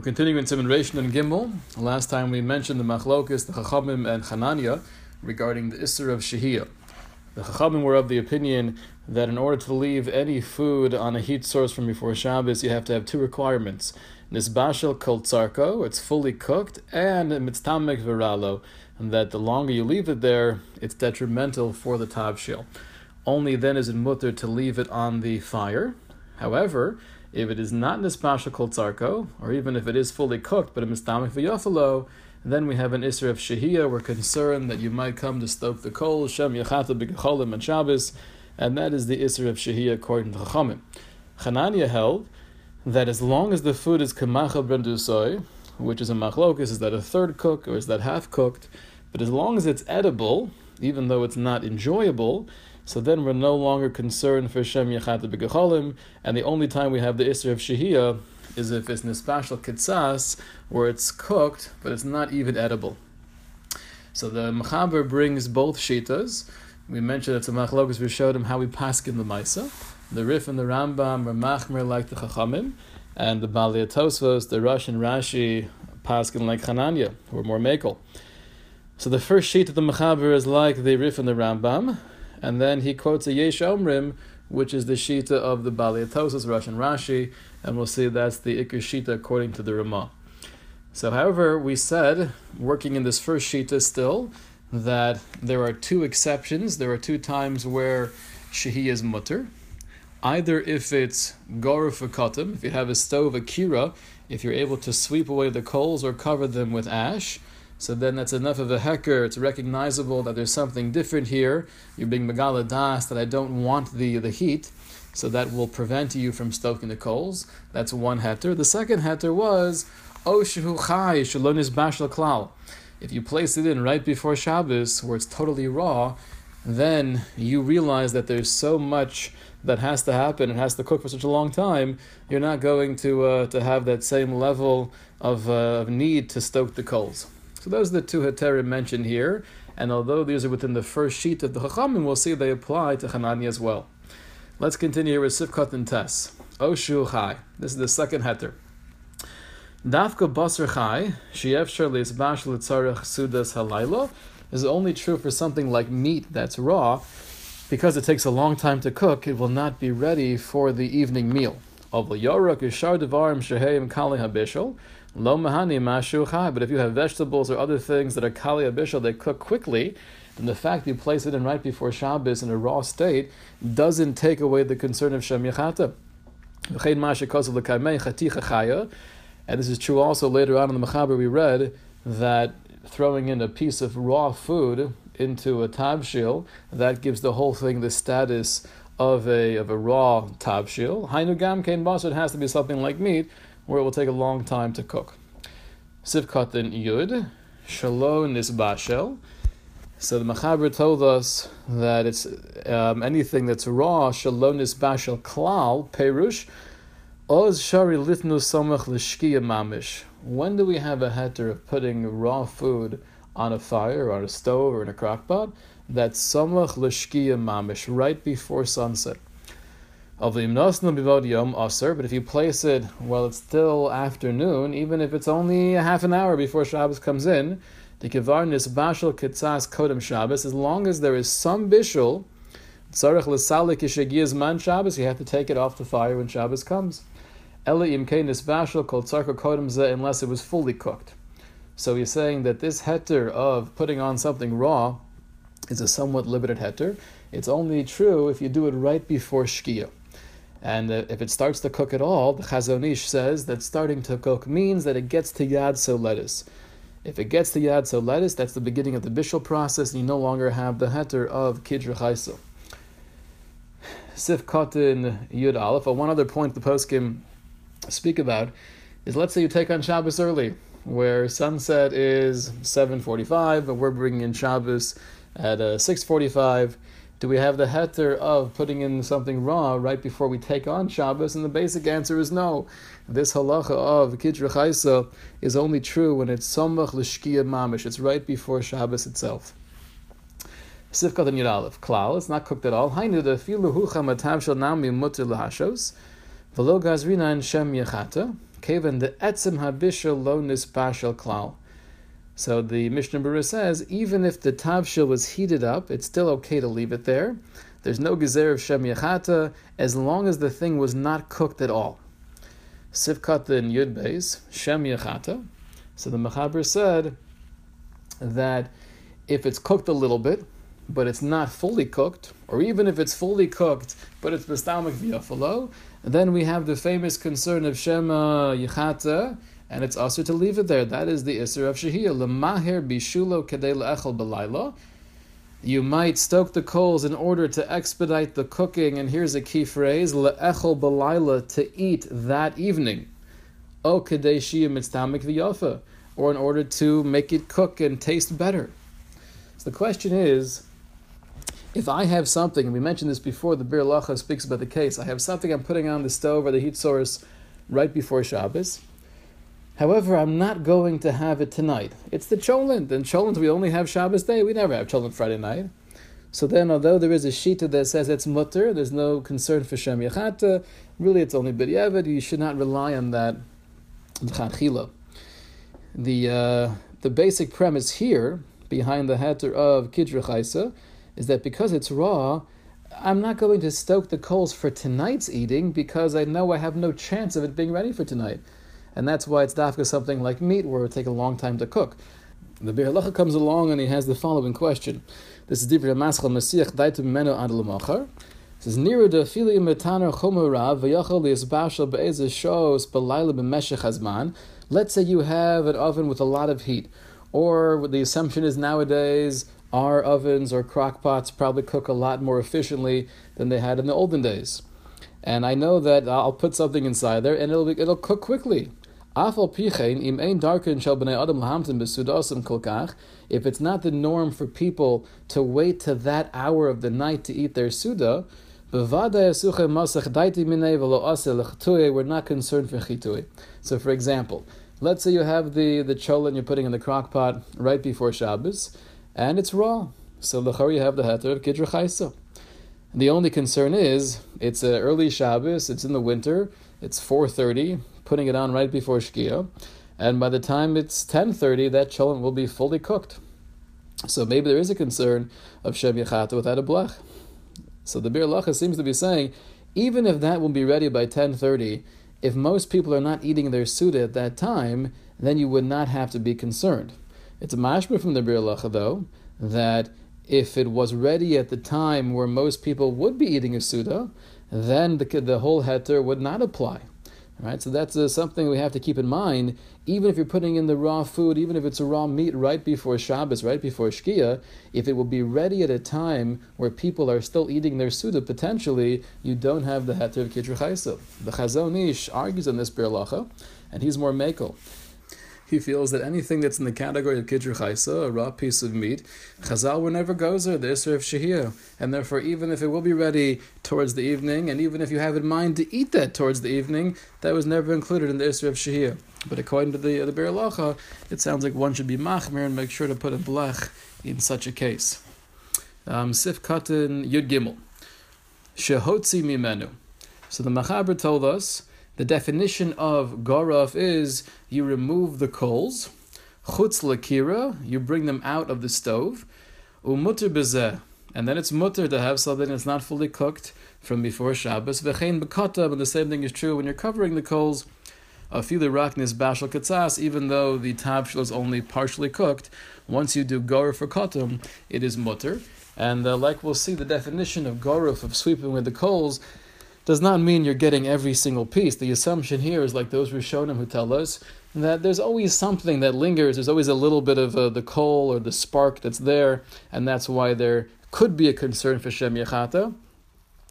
We're continuing in Siman Reishon and Gimel. Last time we mentioned the Machlokas, the Chachamim and Chananya, regarding the Issur of Shehiyah. The Chachamim were of the opinion that in order to leave any food on a heat source from before Shabbos, you have to have two requirements. This Bashal Koltzarko, it's fully cooked, and mitztamek viralo, and that the longer you leave it there, it's detrimental for the tavshil. Only then is it mutter to leave it on the fire. However, if it is not nispasha kol tzarko, or even if it is fully cooked, but a mistamik v'yofalo, then we have an Issur of Shehiyah. We're concerned that you might come to stoke the coal, Shem, Yechata, B'Gecholim, and Shabbos, and that is the Issur of Shehiyah according to Chachamim. Chananya held that as long as the food is k'macha b'rendusoy, which is a machlokus, is that a third cooked or is that half cooked, but as long as it's edible, even though it's not enjoyable, so then we're no longer concerned for Shem Yechata B'Gecholim, and the only time we have the Issur of Shehiyah is if it's Nispashal Kitzas, where it's cooked, but it's not even edible. So the Mechaber brings both shitas. We mentioned it's a machlokus, we showed him how we paskin the Maisa. The Rif and the Rambam are machmer like the Chachamim, and the Balei Tosfos, the Rosh and Rashi, paskin like Chananya, who are more mekel. So the first sheet of the Mechaber is like the Rif and the Rambam, and then he quotes a Yesh Omrim, which is the shita of the Balei Tosfos, Rosh and Rashi, and we'll see that's the ikr shita according to the Ramah. So however, we said, working in this first shita still, that there are two exceptions. There are two times where Shehiyah is mutter. Either if it's goruf v'katam, if you have a stove, akira, if you're able to sweep away the coals or cover them with ash, so then that's enough of a heker. It's recognizable that there's something different here. You're being megala das, that I don't want the heat. So that will prevent you from stoking the coals. That's one heter. The second heter was, O shehu chai, shelo nizbash Klal. If you place it in right before Shabbos, where it's totally raw, then you realize that there's so much that has to happen and has to cook for such a long time, you're not going to have that same level of need to stoke the coals. So those are the two heterim mentioned here, and although these are within the first sheet of the Chachamim, we'll see they apply to Chananya as well. Let's continue here with Sifkat and Tes. Oshu Chai. This is the second heter. Dafka Basar Chai, She'efshar Le'ezbash Le'tzarech Sudas Halaylo, is only true for something like meat that's raw, because it takes a long time to cook, it will not be ready for the evening meal. But if you have vegetables or other things that are kali habishal, they cook quickly, then the fact that you place it in right before Shabbos in a raw state doesn't take away the concern of Shem Yechata. And this is true also later on in the Mechaber we read that throwing in a piece of raw food into a tavshil, that gives the whole thing the status of a raw tavshil. Hainu gam kein basar, it has to be something like meat, where it will take a long time to cook. Sifkat in Yud, Shalom nisbashel. So the Mechaber told us that it's anything that's raw, Shalom nisbashel klal, perush, oz shari litnu somach l'shkiya mamish. When do we have a heter of putting raw food on a fire, or on a stove, or in a crock pot? That's samach l'shkiya mamish, right before sunset. But if you place it while it's still afternoon, even if it's only a half an hour before Shabbos comes in, the kivar nisbashel kitzas kodem Shabbos, as long as there is some bishul, tzarech l'salik yishagiyaz man Shabbos, you have to take it off the fire when Shabbos comes. Eli imkei nisbashel kol tzarko kodem ze, unless it was fully cooked. So he's saying that this heter of putting on something raw is a somewhat limited heter. It's only true if you do it right before shkia. And if it starts to cook at all, the Chazonish says that starting to cook means that it gets to yad soletis. If it gets to yad soletis, that's the beginning of the bishul process, and you no longer have the heter of kidra chaiso. Sifkatin Yud Aleph. One other point the poskim speak about is, let's say you take on Shabbos early, where sunset is 7:45, but we're bringing in Shabbos at 6:45. Do we have the heter of putting in something raw right before we take on Shabbos? And the basic answer is no. This halacha of kidra chaysa is only true when it's somach l'shkiya mamish. It's right before Shabbos itself. Sifkat and Yudalev. Klal, it's not cooked at all. Hainu da filu hucha matam shal nami mutter lahashos. Velo gazrina and shem yechata. Kevan the etzem habishul lo nisbashal klal. So the Mishnah Berurah says, even if the tavshil was heated up, it's still okay to leave it there. There's no gezer of Shem Yechata, as long as the thing was not cooked at all. Sifkat then Yud Beis, Shem Yechata. So the Mechaber said that if it's cooked a little bit, but it's not fully cooked, or even if it's fully cooked, but it's b'stamach v'yafalo, then we have the famous concern of Shem Yechata, and it's also to leave it there. That is the Issur of Shehiyah. L'maher bishulo kedei l'echel b'layla. You might stoke the coals in order to expedite the cooking, and here's a key phrase, l'echel b'layla, to eat that evening. O kedei shiyah mitztamik v'yafa, or in order to make it cook and taste better. So the question is, if I have something, and we mentioned this before, the Bir Lacha speaks about the case, I have something I'm putting on the stove or the heat source right before Shabbos. However, I'm not going to have it tonight. It's the cholent, and cholent we only have Shabbos day. We never have cholent Friday night. So then, although there is a shita that says it's mutter, there's no concern for Shem Yechata, really it's only b'diavad, you should not rely on that. The basic premise here, behind the heter of Kidra Chaisa, is that because it's raw, I'm not going to stoke the coals for tonight's eating, because I know I have no chance of it being ready for tonight. And that's why it's dafka something like meat, where it would take a long time to cook. The B'Gecholim comes along and he has the following question. This is Divrei Maschal Masiach Daitu Menu Ad L'Machar. It says, Niru dafili metaner chumerav v'yachol li'esbashal be'ez shos b'layla b'meshech hazman. Let's say you have an oven with a lot of heat, or what the assumption is nowadays, our ovens or crock pots probably cook a lot more efficiently than they had in the olden days. And I know that I'll put something inside there and it'll cook quickly. If it's not the norm for people to wait to that hour of the night to eat their suda, we're not concerned for chitui. So for example, let's say you have the cholent you're putting in the crock pot right before Shabbos, and it's raw. So l'chor you have the heter of Kidra Chaisa. The only concern is, it's an early Shabbos, it's in the winter, it's 4:30, putting it on right before Shkia, and by the time it's 10:30, that cholent will be fully cooked. So maybe there is a concern of Shem Yechata without a blech. So the Bir Lacha seems to be saying, even if that will be ready by 10:30, if most people are not eating their suda at that time, then you would not have to be concerned. It's a mashma from the Bir Lacha, though, that if it was ready at the time where most people would be eating a suda, then the whole heter would not apply. All right, so that's something we have to keep in mind. Even if you're putting in the raw food, even if it's a raw meat right before Shabbos, right before Shkia, if it will be ready at a time where people are still eating their suda, potentially, you don't have the heter of Kidra Chaisa. The Chazon Ish argues on this Bir Lacha, and he's more mekel. He feels that anything that's in the category of Kidra Chaisa, a raw piece of meat, Chazal were never gozer, the Issur of Shehiyah. And therefore, even if it will be ready towards the evening, and even if you have in mind to eat that towards the evening, that was never included in the Issur of Shehiyah. But according to the Bir Lacha, it sounds like one should be machmir and make sure to put a blech in such a case. Sif Katan Yud Gimel. Shehotzi Mimenu. So the Mechaber told us, the definition of goruf is you remove the coals, chutz l'akira, you bring them out of the stove, u'mutter b'zeh, and then it's mutter to have something that's not fully cooked from before Shabbos, v'chein b'kotab, and the same thing is true when you're covering the coals, afilu rak nisbashal katsas, even though the tavshil is only partially cooked, once you do goruf for kotum, it is mutter, and like we'll see, the definition of goruf, of sweeping with the coals, does not mean you're getting every single piece. The assumption here is like those Rishonim who tell us that there's always something that lingers, there's always a little bit of the coal or the spark that's there, and that's why there could be a concern for Shem Yechata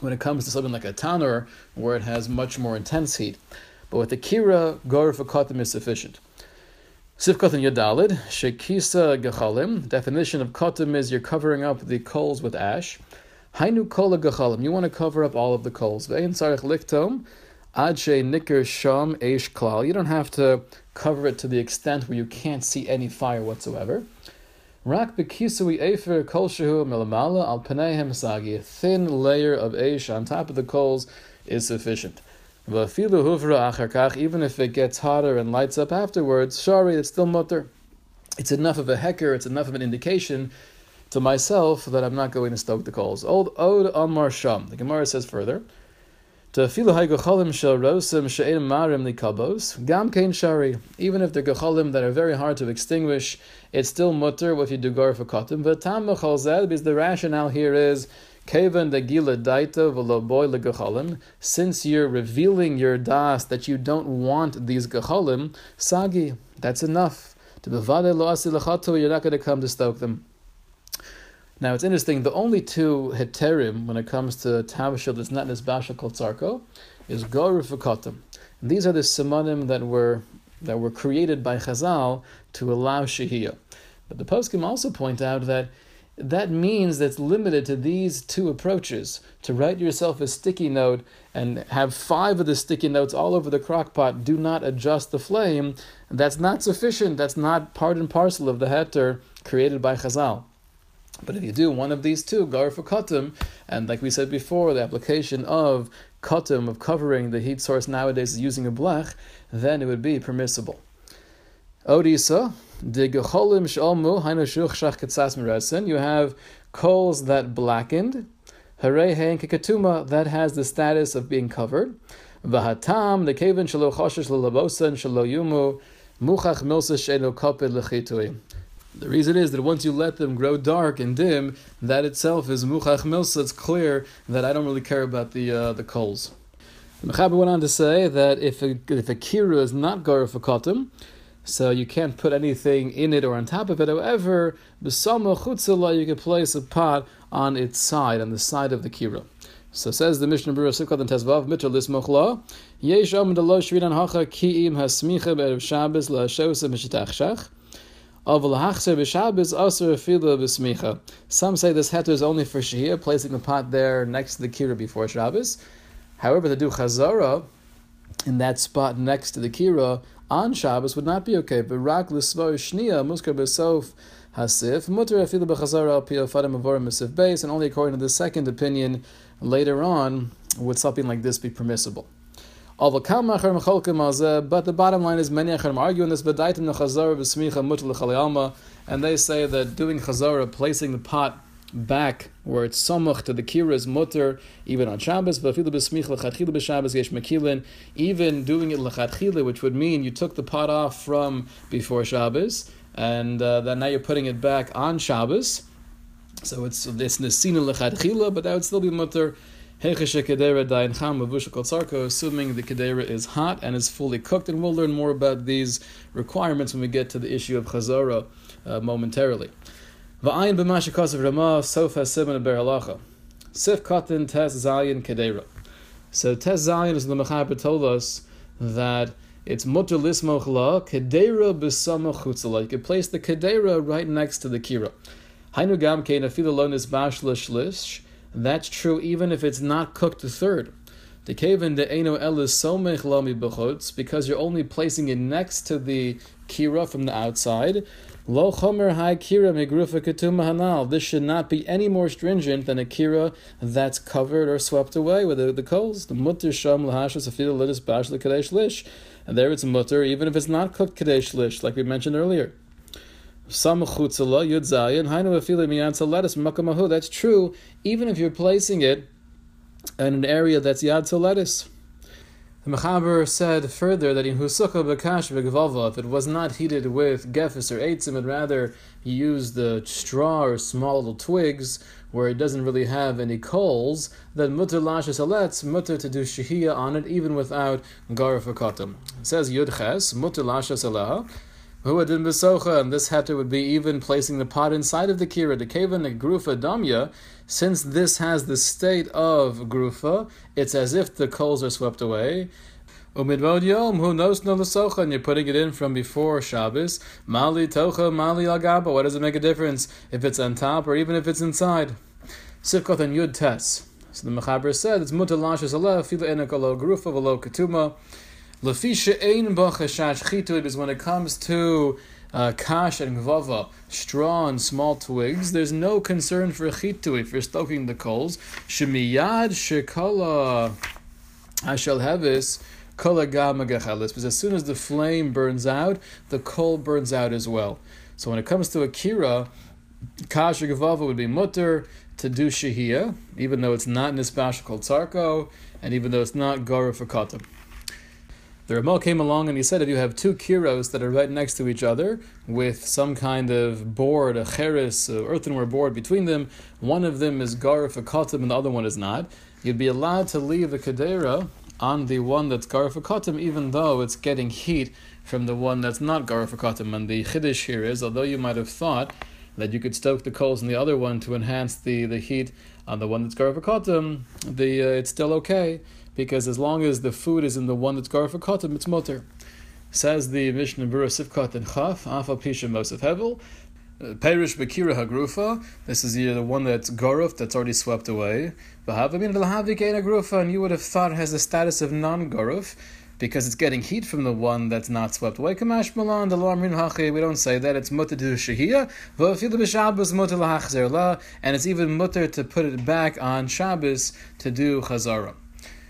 when it comes to something like a tanner, where it has much more intense heat. But with the kira, goruf v'kotim is sufficient. Sifkat and Yodalid, shekisa B'Gecholim, definition of kotim is you're covering up the coals with ash. Hainu kol B'Gecholim. You want to cover up all of the coals. Ve'en tzarich liktom ad she'nikr sham eish klal. You don't have to cover it to the extent where you can't see any fire whatsoever. Rak b'kisui efer kol shehu melamala al paneihem sagi. A thin layer of eish on top of the coals is sufficient. Even if it gets hotter and lights up afterwards, shari, it's still mutter. It's enough of a heker, it's enough of an indication to myself that I'm not going to stoke the coals. Old Od Amar Sham. The Gemara says further, even if they're Gecholim that are very hard to extinguish, it's still mutter if you do goruf akatim. Because the rationale here is, since you're revealing your das that you don't want these Gecholim, sagi, that's enough. You're not going to come to stoke them. Now it's interesting, the only two heterim when it comes to tavshil that's not in this Bashal Koltzarko is goruf akatim. And these are the simanim that were created by Chazal to allow Shehiyah. But the poskim also point out that means that's limited to these two approaches. To write yourself a sticky note and have 5 of the sticky notes all over the crock pot, do not adjust the flame, that's not sufficient, that's not part and parcel of the heter created by Chazal. But if you do one of these two, goruf akatim, and like we said before, the application of katim, of covering the heat source nowadays is using a blech, then it would be permissible. Odisa, de gecholim shalmu, hainashuch shach ketzas merasin, you have coals that blackened, harei hein kikatuma, that has the status of being covered, vahatam, the kevin shalo choshesh lelabosan shalo yumu, muchach milsa sheino kapid lechitui. The reason is that once you let them grow dark and dim, that itself is muchach milsa. It's clear that I don't really care about the coals. The Mechaber went on to say that if akira is not goruf akatim, so you can't put anything in it or on top of it. However, b'sama chutzala, you can place a pot on its side, on the side of the akira. So says the Mishnah Berurah Sifkat and Tes Vav Mitra Lismoch Lo Yesh Am Delo Shvidan Hacha Kiim Hasmicha Be'erev Shabbos LaShosa Mishitachshach. Some say this heter is only for Shehiyah, placing the pot there next to the kira before Shabbos. However, to do chazara in that spot next to the kira on Shabbos would not be okay. But rak l'svar shniya muskar b'sof hasif muter afilu b'chazara pi afadim avorim asif base, and only according to the second opinion later on would something like this be permissible. But the bottom line is many acharim argue in this, and they say that doing chazara, placing the pot back where it's somach to the kira, is mutter even on Shabbos. But even doing it lechatchila, which would mean you took the pot off from before Shabbos, and then now you're putting it back on Shabbos, so it's nesina lechatchila, but that would still be mutter. Assuming the kedera is hot and is fully cooked, and we'll learn more about these requirements when we get to the issue of chazara momentarily. So Tes Zayin is the Mechaber told us that it's mutter lismoch la kedera b'sama chutzala. You can place the kedera right next to the kira. Hainu gam kein afilu lo nizbash l'shlish. That's true even if it's not cooked a third. Because you're only placing it next to the kira from the outside. This should not be any more stringent than a kira that's covered or swept away with the coals. And there it's mutter, even if it's not cooked kadesh lish, like we mentioned earlier. That's true, even if you're placing it in an area that's yad tzaladis. The Mechaber said further that in husukah b'kash b'gvalva, if it was not heated with gefes or eitzim, but rather you use the straw or small little twigs where it doesn't really have any coals, then mutter lashes aletz, mutter to do shehiyah on it even without goruf akatim. It says yudches mutter lashes aleha. Huadin b'socha, and this heter would be even placing the pot inside of the kira, the kavan and grufa damya. Since this has the state of grufa, it's as if the coals are swept away. Umidvod yom, who knows no l'socha, and you're putting it in from before Shabbos. Mali tocha, mali agaba, what does it make a difference if it's on top or even if it's inside? Sifkat and yud tes. So the Mechaber said, it's mutalashes aleh, fila enakalo grufa v'lo ketuma. Lafisha ein b'chashash chitud is when it comes to kash and gvava, straw and small twigs. There's no concern for chitud, for stoking the coals. Shemiyad shekala I shall have this. Because as soon as the flame burns out, the coal burns out as well. So when it comes to akira, kasher gevava would be mutter to do shehiyah, even though it's not in this Bashal Koltzarko, and even though it's not goruf or katam. The Rambam came along and he said if you have two kiros that are right next to each other with some kind of board, a cheres, an earthenware board between them, one of them is garuf akatim and the other one is not, you'd be allowed to leave the kadera on the one that's garuf akatim even though it's getting heat from the one that's not garuf akatim. And the chiddush here is, although you might have thought that you could stoke the coals in the other one to enhance the heat on the one that's garuf akatim, it's still okay. Because as long as the food is in the one that's garuf akatim, it's mutter. Says the Mishnah Berurah Sifkat and Chaf, Afal Pisha Mosef Hevel, Perish Bekira Hagrufa, this is the one that's garuf, that's already swept away, and you would have thought it has the status of non-garuf, because it's getting heat from the one that's not swept away. Kamash Malan, the Lamrin Hachi, we don't say that, it's mutter to Shehiyah, Vafil B'Shabbos mutter lahachzer la, and it's even mutter to put it back on Shabbos to do chazara.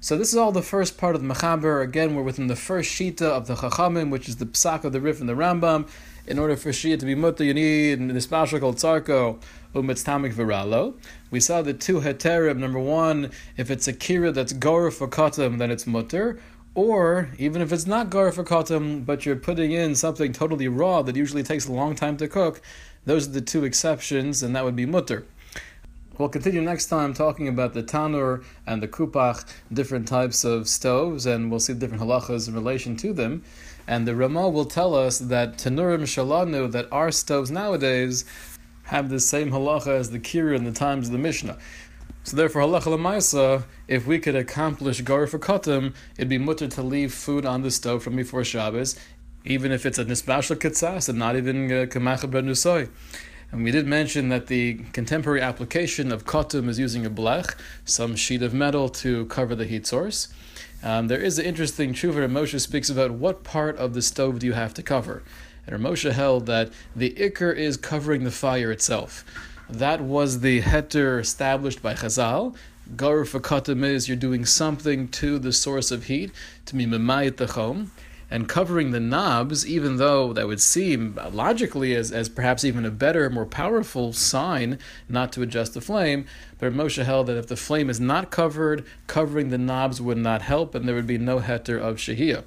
So this is all the first part of the Mechaber. Again, we're within the first shita of the chachamim, which is the psak of the Rif and the Rambam. In order for shita to be mutter, you need this Bashal Koltzarko, umitztamik viralo. We saw the two heterim. Number one, if it's akira that's goruf or katam, then it's mutter. Or, even if it's not goruf or katam, but you're putting in something totally raw that usually takes a long time to cook, those are the two exceptions, and that would be mutter. We'll continue next time talking about the tanur and the kupach, different types of stoves, and we'll see different halachas in relation to them. And the Rambam will tell us that tanurim shalanu, that our stoves nowadays have the same halacha as the kira in the times of the Mishnah. So therefore, halacha l'maisa, if we could accomplish garuf akatim, it'd be mutter to leave food on the stove from before Shabbos, even if it's a nisbashal katsas and not even k'machaber nusoi. And we did mention that the contemporary application of kotum is using a blech, some sheet of metal, to cover the heat source. There is an interesting tshuva where Moshe speaks about what part of the stove do you have to cover. And Moshe held that the ikr is covering the fire itself. That was the heter established by Chazal. Garuf kotum is you're doing something to the source of heat, to be memayit the chom. And covering the knobs, even though that would seem logically as perhaps even a better, more powerful sign not to adjust the flame, but Moshe held that if the flame is not covered, covering the knobs would not help and there would be no heter of shehiyah.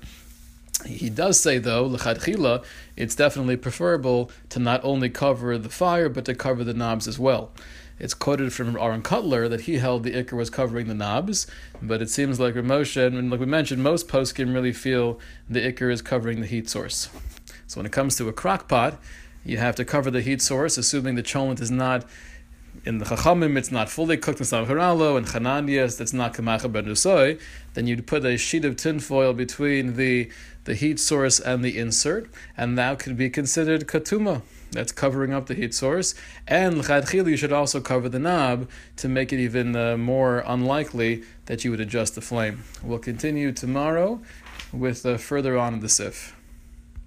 He does say, though, l'chadchila, it's definitely preferable to not only cover the fire, but to cover the knobs as well. It's quoted from Aaron Cutler that he held the ikr was covering the knobs, but it seems like Moshe, and like we mentioned, most poskim really feel the ikr is covering the heat source. So when it comes to a crock pot, you have to cover the heat source, assuming the cholent is not, in the chachamim, it's not fully cooked, it's not viralo, and Chananya, that's not k'machaber nusoi, then you'd put a sheet of tinfoil between the heat source and the insert, and that could be considered katuma. That's covering up the heat source. And l'chadchil, you should also cover the knob to make it even more unlikely that you would adjust the flame. We'll continue tomorrow with further on in the Sif.